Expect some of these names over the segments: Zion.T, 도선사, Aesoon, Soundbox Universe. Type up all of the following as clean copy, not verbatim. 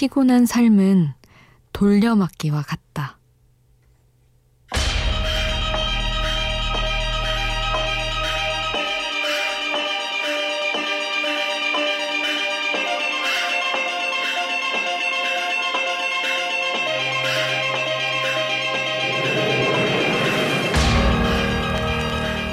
피곤한 삶은 돌려막기와 같다.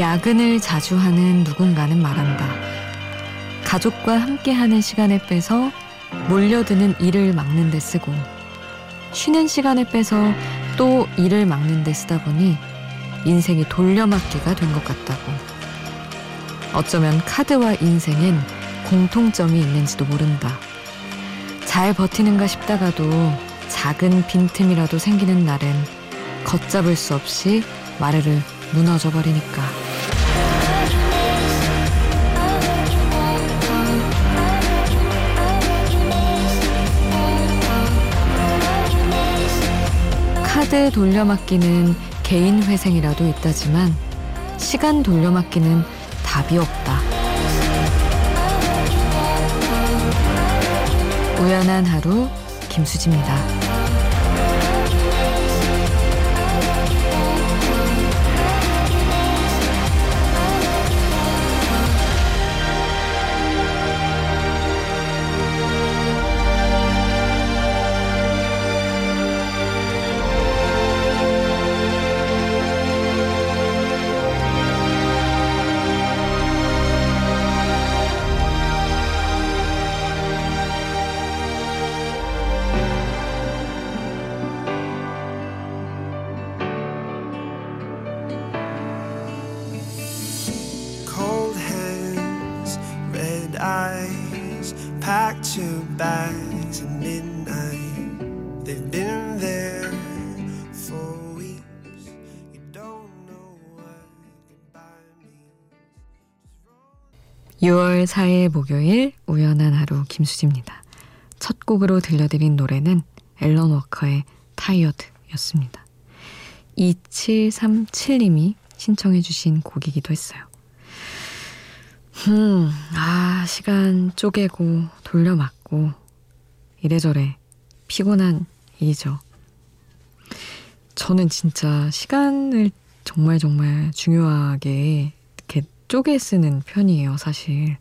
야근을 자주 하는 누군가는 말한다. 가족과 함께하는 시간을 빼서 몰려드는 일을 막는 데 쓰고, 쉬는 시간을 빼서 또 일을 막는 데 쓰다 보니 인생이 돌려막기가 된 것 같다고. 어쩌면 카드와 인생엔 공통점이 있는지도 모른다. 잘 버티는가 싶다가도 작은 빈틈이라도 생기는 날은 걷잡을 수 없이 마르르 무너져버리니까. 카드 돌려막기는 개인 회생이라도 있다지만 시간 돌려막기는 답이 없다. 우연한 하루, 김수지입니다. 6월 4일 목요일 우연한 하루 김수지입니다. 첫 곡으로 들려드린 노래는 앨런 워커의 타이어드였습니다. 2737님이 신청해 주신 곡이기도 했어요. 시간 쪼개고 돌려막고 이래저래 피곤한 일이죠. 저는 진짜 시간을 정말 중요하게 이렇게 쪼개 쓰는 편이에요, 사실.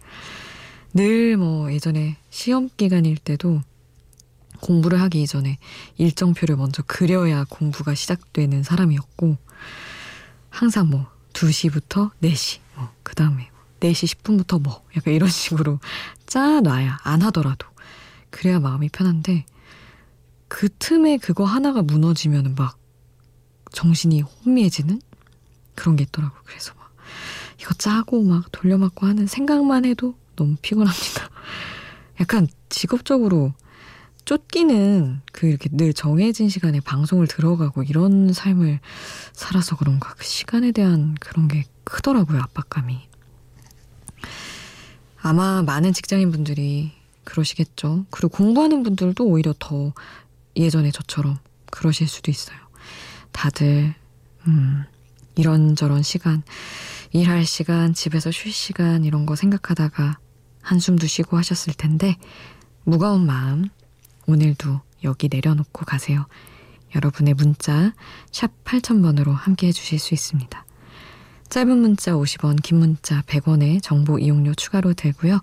늘 예전에 시험 기간일 때도 공부를 하기 이전에 일정표를 먼저 그려야 공부가 시작되는 사람이었고, 항상 2시부터 4시, 그 다음에 4시 10분부터 약간 이런 식으로 짜놔야, 안 하더라도 그래야 마음이 편한데, 그 틈에 그거 하나가 무너지면 막 정신이 혼미해지는 그런 게 있더라고요. 그래서 이거 짜고 돌려막고 하는 생각만 해도 너무 피곤합니다. 약간 직업적으로 쫓기는 이렇게 늘 정해진 시간에 방송을 들어가고 이런 삶을 살아서 그런가, 그 시간에 대한 그런 게 크더라고요, 압박감이. 아마 많은 직장인분들이 그러시겠죠. 그리고 공부하는 분들도 오히려 더 예전에 저처럼 그러실 수도 있어요. 다들 이런저런 시간, 일할 시간, 집에서 쉴 시간 이런 거 생각하다가 한숨도 쉬고 하셨을 텐데, 무거운 마음 오늘도 여기 내려놓고 가세요. 여러분의 문자 샵 8000번으로 함께해 주실 수 있습니다. 짧은 문자 50원, 긴 문자 100원의 정보 이용료 추가로 들고요.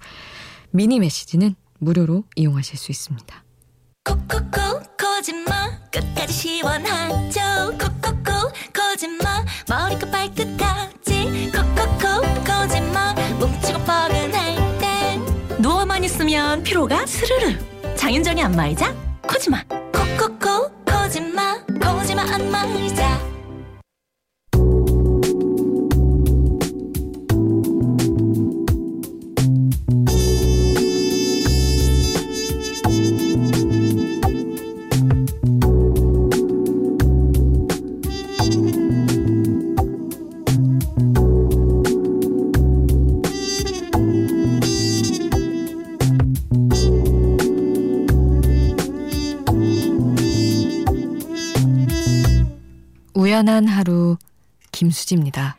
미니 메시지는 무료로 이용하실 수 있습니다. 콕콕콕 거짓말 끝까지 시원하죠. 콕콕콕 거짓말 머리끝 발끝까지 콕콕콕 거짓말 뭉치고 뻐근할 땐 누워만 있으면 피로가 스르르. 장윤정의 안마의자 코지마. 콕콕콕 거짓말 코지마 안마의자. 우연한 하루 김수지입니다.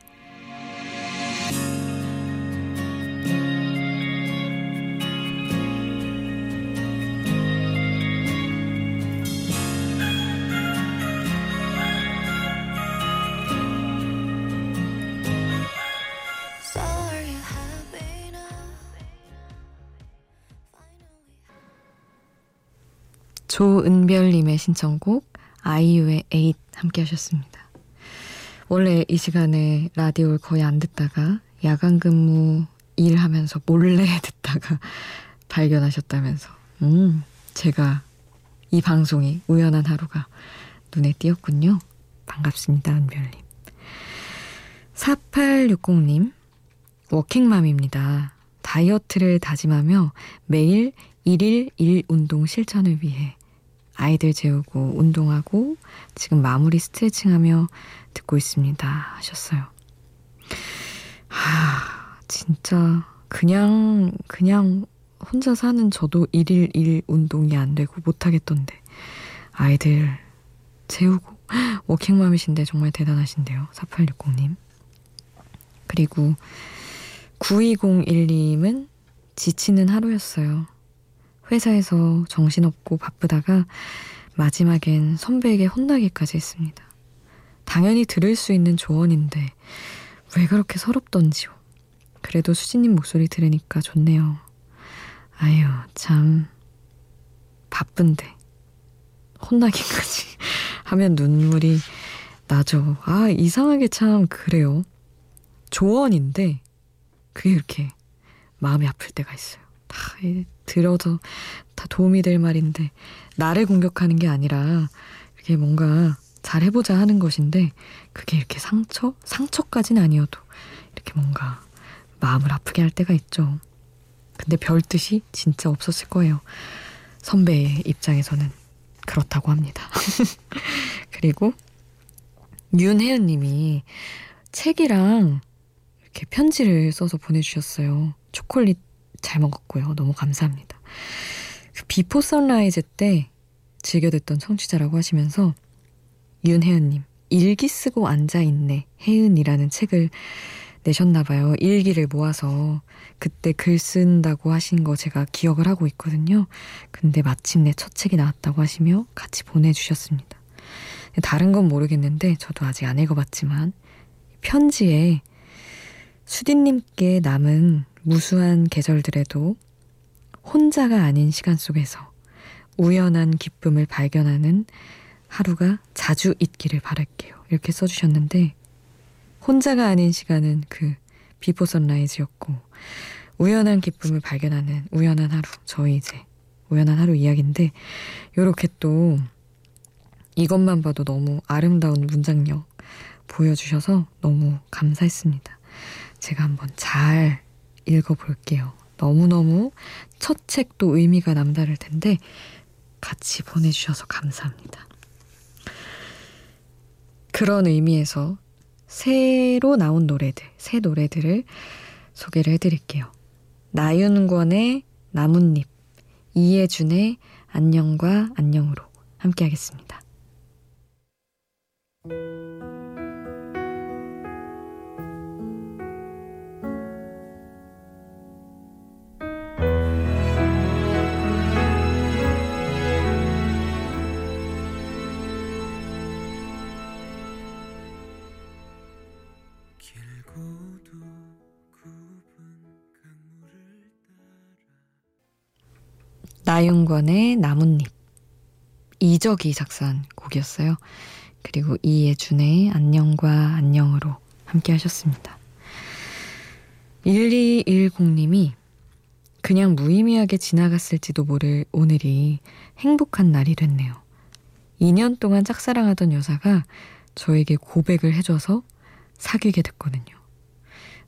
조은별님의 신청곡 아이유의 8 함께 하셨습니다. 원래 이 시간에 라디오를 거의 안 듣다가 야간 근무 일하면서 몰래 듣다가 발견하셨다면서 제가 이 방송이 우연한 하루가 눈에 띄었군요. 반갑습니다. 은별님. 4860님, 워킹맘입니다. 다이어트를 다짐하며 매일 1일 1운동 실천을 위해 아이들 재우고 운동하고 지금 마무리 스트레칭하며 듣고 있습니다. 하셨어요. 하, 진짜 그냥 혼자 사는 저도 1일 1운동이 안 되고 못하겠던데 아이들 재우고 워킹맘이신데 정말 대단하신데요. 4860님. 그리고 9201님은 지치는 하루였어요. 회사에서 정신없고 바쁘다가 마지막엔 선배에게 혼나기까지 했습니다. 당연히 들을 수 있는 조언인데 왜 그렇게 서럽던지요. 그래도 수진님 목소리 들으니까 좋네요. 아유 참 바쁜데 혼나기까지 하면 눈물이 나죠. 아 이상하게 참 그래요. 조언인데 그게 이렇게 마음이 아플 때가 있어요. 다 들어서 다 도움이 될 말인데 나를 공격하는 게 아니라 이렇게 뭔가 잘해보자 하는 것인데 그게 이렇게 상처까지는 아니어도 이렇게 뭔가 마음을 아프게 할 때가 있죠. 근데 별 뜻이 진짜 없었을 거예요. 선배의 입장에서는 그렇다고 합니다. 그리고 윤혜은 님이 책이랑 이렇게 편지를 써서 보내주셨어요. 초콜릿 잘 먹었고요. 너무 감사합니다. 비포 선라이즈 때 즐겨 듣던 청취자라고 하시면서 윤혜은님 일기 쓰고 앉아있네 혜은이라는 책을 내셨나봐요. 일기를 모아서 그때 글 쓴다고 하신 거 제가 기억을 하고 있거든요. 근데 마침내 첫 책이 나왔다고 하시며 같이 보내주셨습니다. 다른 건 모르겠는데 저도 아직 안 읽어봤지만 편지에 수디님께 남은 무수한 계절들에도 혼자가 아닌 시간 속에서 우연한 기쁨을 발견하는 하루가 자주 있기를 바랄게요. 이렇게 써주셨는데 혼자가 아닌 시간은 그 비포 선라이즈였고 우연한 기쁨을 발견하는 우연한 하루 저희 이제 우연한 하루 이야기인데 이렇게 또 이것만 봐도 너무 아름다운 문장력 보여주셔서 너무 감사했습니다. 제가 한번 잘 읽어볼게요. 너무너무 첫 책도 의미가 남다를 텐데 같이 보내주셔서 감사합니다. 그런 의미에서 새로 나온 노래들, 새 노래들을 소개를 해드릴게요. 나윤권의 나뭇잎, 이예준의 안녕과 안녕으로 함께 하겠습니다. 나윤권의 나뭇잎, 이적이 작사한 곡이었어요. 그리고 이예준의 안녕과 안녕으로 함께 하셨습니다. 1210님이 그냥 무의미하게 지나갔을지도 모를 오늘이 행복한 날이 됐네요. 2년 동안 짝사랑하던 여사가 저에게 고백을 해줘서 사귀게 됐거든요.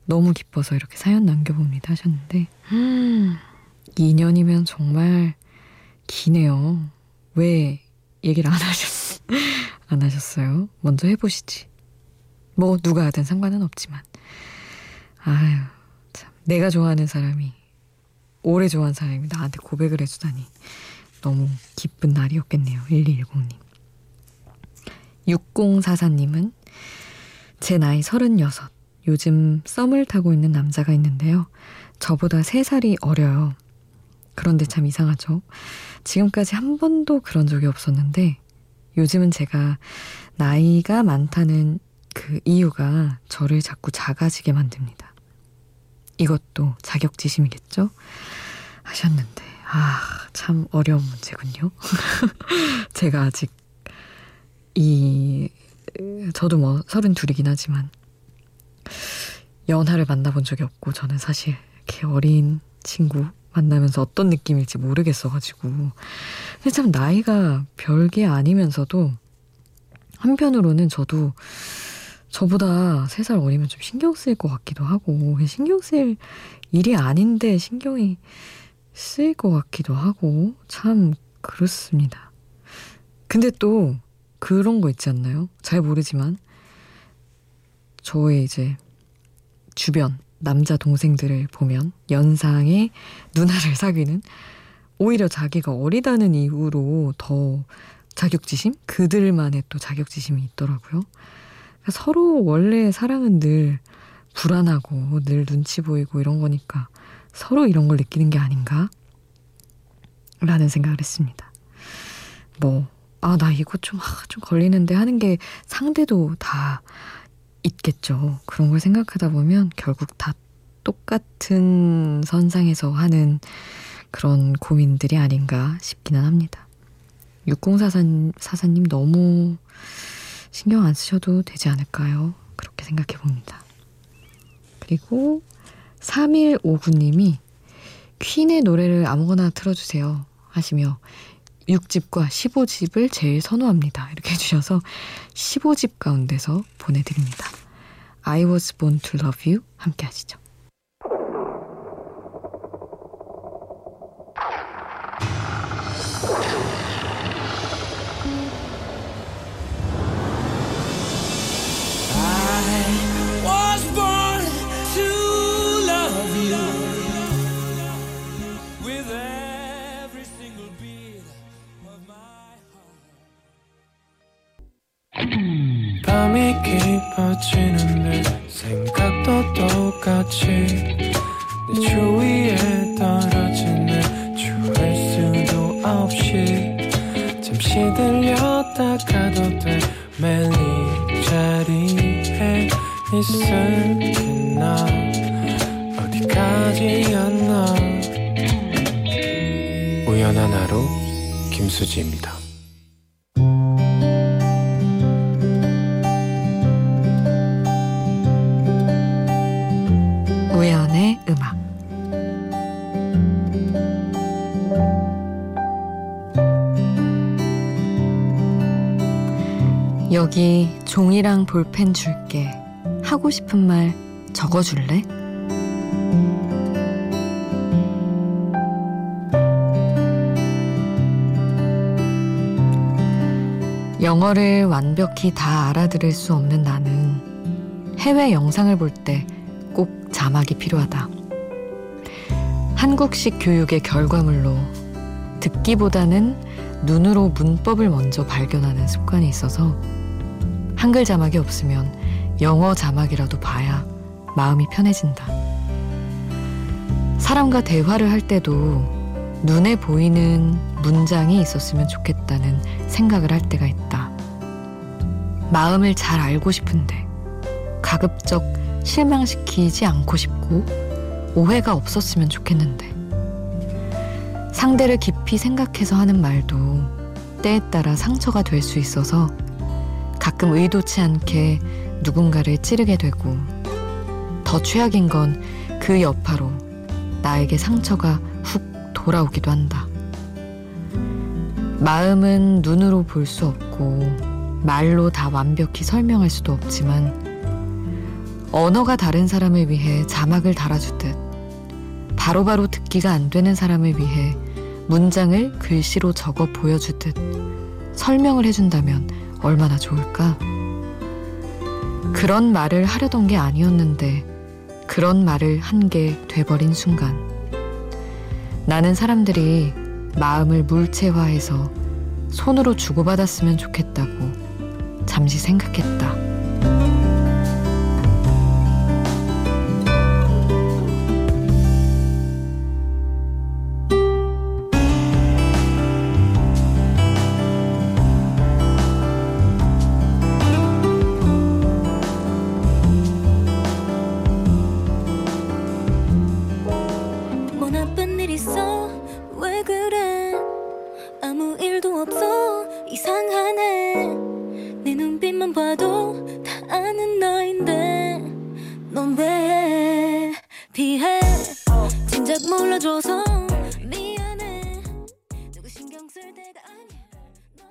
너무 기뻐서 이렇게 사연 남겨봅니다 하셨는데 2년이면 정말 기네요. 왜 얘기를 안 하셨어요? 먼저 해보시지. 뭐 누가 하든 상관은 없지만. 아유 참 내가 좋아하는 사람이 오래 좋아하는 사람이 나한테 고백을 해주다니 너무 기쁜 날이었겠네요. 1210님. 6044님은 제 나이 36. 요즘 썸을 타고 있는 남자가 있는데요. 저보다 3살이 어려요. 그런데 참 이상하죠. 지금까지 한 번도 그런 적이 없었는데 요즘은 제가 나이가 많다는 그 이유가 저를 자꾸 작아지게 만듭니다. 이것도 자격지심이겠죠? 하셨는데 참 어려운 문제군요. 제가 아직 저도 32이긴 하지만 연하를 만나본 적이 없고, 저는 사실 이렇게 어린 친구 만나면서 어떤 느낌일지 모르겠어가지고. 근데 참 나이가 별게 아니면서도 한편으로는 저도 저보다 3살 어리면 좀 신경 쓰일 것 같기도 하고, 신경 쓰일 일이 아닌데 신경이 쓰일 것 같기도 하고, 참 그렇습니다. 근데 또 그런 거 있지 않나요? 잘 모르지만 저의 이제 주변 남자 동생들을 보면 연상의 누나를 사귀는, 오히려 자기가 어리다는 이유로 더 자격지심? 그들만의 또 자격지심이 있더라고요. 그러니까 서로 원래 사랑은 늘 불안하고 늘 눈치 보이고 이런 거니까 서로 이런 걸 느끼는 게 아닌가? 라는 생각을 했습니다. 나 이거 좀 걸리는데 하는 게 상대도 다 있겠죠. 그런 걸 생각하다 보면 결국 다 똑같은 선상에서 하는 그런 고민들이 아닌가 싶기는 합니다. 6044님 너무 신경 안 쓰셔도 되지 않을까요? 그렇게 생각해 봅니다. 그리고 3159님이 퀸의 노래를 아무거나 틀어주세요 하시며 6집과 15집을 제일 선호합니다 이렇게 해주셔서 15집 가운데서 보내드립니다. I was born to love you 함께 하시죠. 밤이 깊어지는데 생각도 똑같이 내 주위에 떨어지네 주울 수도 없이 잠시 들렸다 가도 돼 매일 이 자리에 있을게 나 어디까지였나. 우연한 하루 김수지입니다. '여기 종이랑 볼펜 줄게. 하고 싶은 말 적어줄래?' 영어를 완벽히 다 알아들을 수 없는 나는 해외 영상을 볼 때 꼭 자막이 필요하다. 한국식 교육의 결과물로 듣기보다는 눈으로 문법을 먼저 발견하는 습관이 있어서 한글 자막이 없으면 영어 자막이라도 봐야 마음이 편해진다. 사람과 대화를 할 때도 눈에 보이는 문장이 있었으면 좋겠다는 생각을 할 때가 있다. 마음을 잘 알고 싶은데 가급적 실망시키지 않고 싶고 오해가 없었으면 좋겠는데 상대를 깊이 생각해서 하는 말도 때에 따라 상처가 될 수 있어서 가끔 의도치 않게 누군가를 찌르게 되고, 더 최악인 건 그 여파로 나에게 상처가 훅 돌아오기도 한다. 마음은 눈으로 볼 수 없고 말로 다 완벽히 설명할 수도 없지만 언어가 다른 사람을 위해 자막을 달아주듯 바로바로 듣기가 안 되는 사람을 위해 문장을 글씨로 적어 보여주듯 설명을 해준다면 얼마나 좋을까? 그런 말을 하려던 게 아니었는데 그런 말을 한 게 돼버린 순간 나는 사람들이 마음을 물체화해서 손으로 주고받았으면 좋겠다고 잠시 생각했다. 아무 일도 없어. 이상하네. 네 눈빛만 봐도 다 아는 너인데 넌 왜 피해. 진작 몰라줘서 미안해. 누구 신경 쓸 때가 아니야.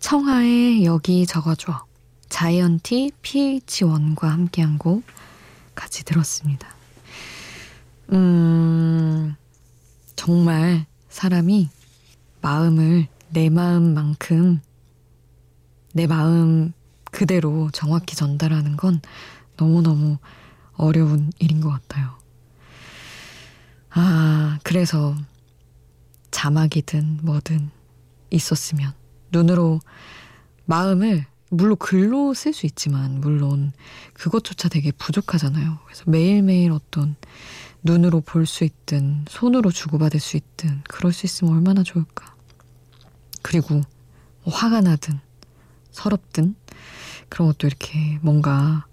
청하의 여기 적어줘, 자이언티 PH1과 함께한 곡 같이 들었습니다. 정말 사람이 마음을 내 마음만큼 내 마음 그대로 정확히 전달하는 건 너무너무 어려운 일인 것 같아요. 그래서 자막이든 뭐든 있었으면, 눈으로 마음을 물론 글로 쓸 수 있지만 물론 그것조차 되게 부족하잖아요. 그래서 매일매일 어떤 눈으로 볼 수 있든 손으로 주고받을 수 있든 그럴 수 있으면 얼마나 좋을까. 그리고 뭐 화가 나든 서럽든 그런 것도 이렇게 뭔가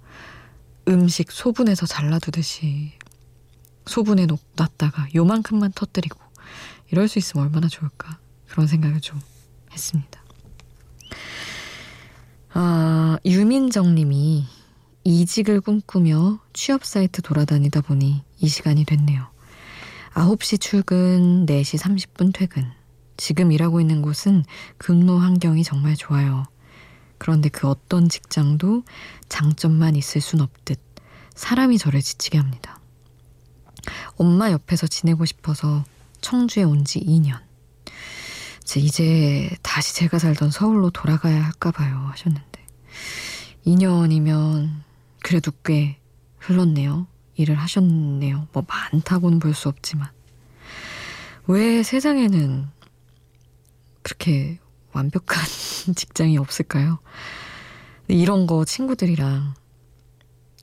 음식 소분해서 잘라두듯이 소분해 놨다가 요만큼만 터뜨리고 이럴 수 있으면 얼마나 좋을까, 그런 생각을 좀 했습니다. 유민정님이 이직을 꿈꾸며 취업 사이트 돌아다니다 보니 이 시간이 됐네요. 9시 출근, 4시 30분 퇴근. 지금 일하고 있는 곳은 근무 환경이 정말 좋아요. 그런데 그 어떤 직장도 장점만 있을 순 없듯 사람이 저를 지치게 합니다. 엄마 옆에서 지내고 싶어서 청주에 온 지 2년. 이제 다시 제가 살던 서울로 돌아가야 할까 봐요, 하셨는데 2년이면 그래도 꽤 흘렀네요. 일을 하셨네요. 뭐 많다고는 볼 수 없지만. 왜 세상에는 그렇게 완벽한 직장이 없을까요? 이런 거 친구들이랑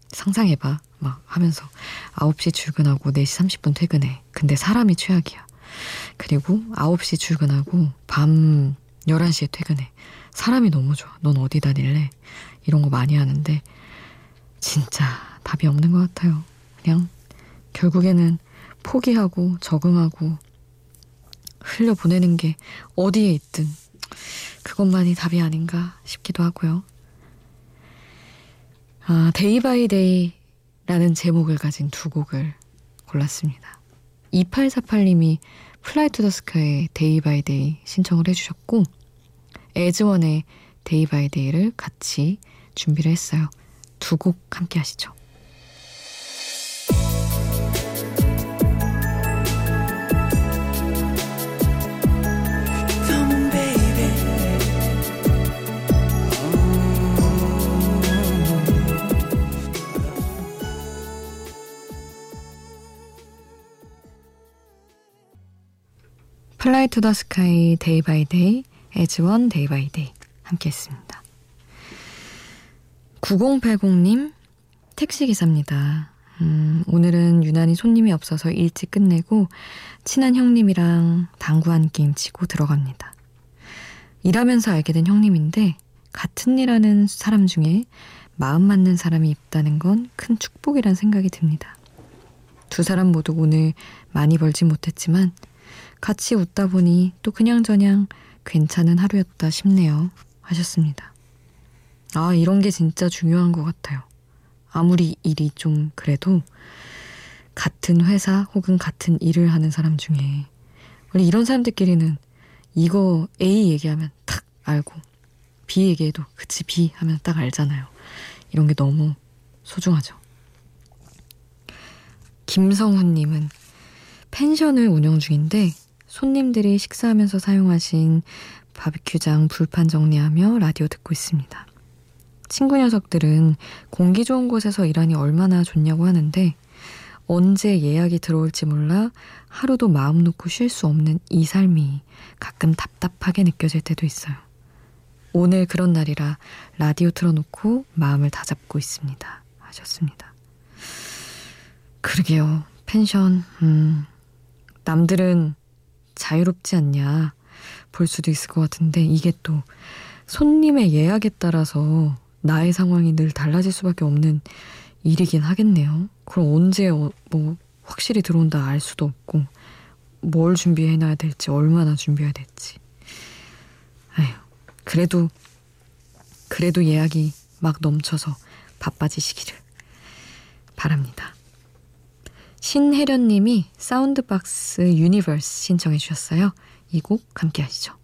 상상해봐 막 하면서 9시 출근하고 4시 30분 퇴근해. 근데 사람이 최악이야. 그리고 9시 출근하고 밤 11시에 퇴근해. 사람이 너무 좋아. 넌 어디 다닐래? 이런 거 많이 하는데 진짜 답이 없는 것 같아요. 그냥 결국에는 포기하고 적응하고 흘려보내는 게 어디에 있든 그것만이 답이 아닌가 싶기도 하고요. 데이 바이 데이라는 제목을 가진 두 곡을 골랐습니다. 2848님이 플라이 투 더 스카이의 데이 바이 데이 신청을 해주셨고, 에즈원의 데이 바이 데이를 같이 준비를 했어요. 두 곡 함께 하시죠. 플라이 투 더 스카이, 데이 바이 데이, 에즈원, 데이 바이 데이 함께 했습니다. 9080님, 택시기사입니다. 오늘은 유난히 손님이 없어서 일찍 끝내고 친한 형님이랑 당구한 게임 치고 들어갑니다. 일하면서 알게 된 형님인데 같은 일하는 사람 중에 마음 맞는 사람이 있다는 건 큰 축복이란 생각이 듭니다. 두 사람 모두 오늘 많이 벌지 못했지만 같이 웃다 보니 또 그냥저냥 괜찮은 하루였다 싶네요, 하셨습니다. 이런 게 진짜 중요한 것 같아요. 아무리 일이 좀 그래도 같은 회사 혹은 같은 일을 하는 사람 중에 원래 이런 사람들끼리는 이거 A 얘기하면 딱 알고 B 얘기해도 그치 B 하면 딱 알잖아요. 이런 게 너무 소중하죠. 김성훈님은 펜션을 운영 중인데 손님들이 식사하면서 사용하신 바비큐장 불판 정리하며 라디오 듣고 있습니다. 친구 녀석들은 공기 좋은 곳에서 일하니 얼마나 좋냐고 하는데 언제 예약이 들어올지 몰라 하루도 마음 놓고 쉴 수 없는 이 삶이 가끔 답답하게 느껴질 때도 있어요. 오늘 그런 날이라 라디오 틀어놓고 마음을 다잡고 있습니다, 하셨습니다. 그러게요. 펜션, 남들은 자유롭지 않냐 볼 수도 있을 것 같은데 이게 또 손님의 예약에 따라서 나의 상황이 늘 달라질 수밖에 없는 일이긴 하겠네요. 그럼 언제 뭐 확실히 들어온다 알 수도 없고 뭘 준비해놔야 될지, 얼마나 준비해야 될지. 아휴, 그래도 예약이 막 넘쳐서 바빠지시기를 바랍니다. 신혜련님이 사운드박스 유니버스 신청해 주셨어요. 이 곡 함께 하시죠.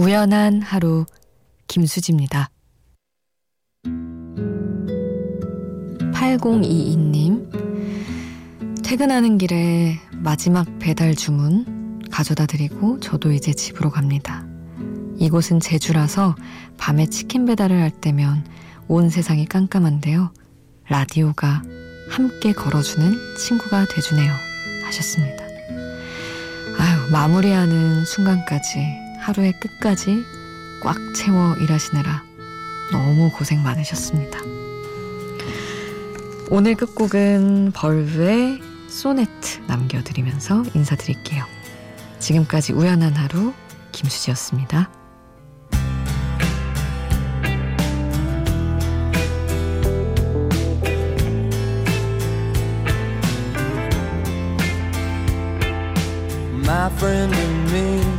우연한 하루, 김수지입니다. 8022님, 퇴근하는 길에 마지막 배달 주문 가져다 드리고 저도 이제 집으로 갑니다. 이곳은 제주라서 밤에 치킨 배달을 할 때면 온 세상이 깜깜한데요. 라디오가 함께 걸어주는 친구가 돼주네요. 하셨습니다. 아유, 마무리하는 순간까지 하루의 끝까지 꽉 채워 일하시느라 너무 고생 많으셨습니다. 오늘 끝곡은 벌브의 소네트 남겨드리면서 인사드릴게요. 지금까지 우연한 하루 김수지였습니다. My friend and me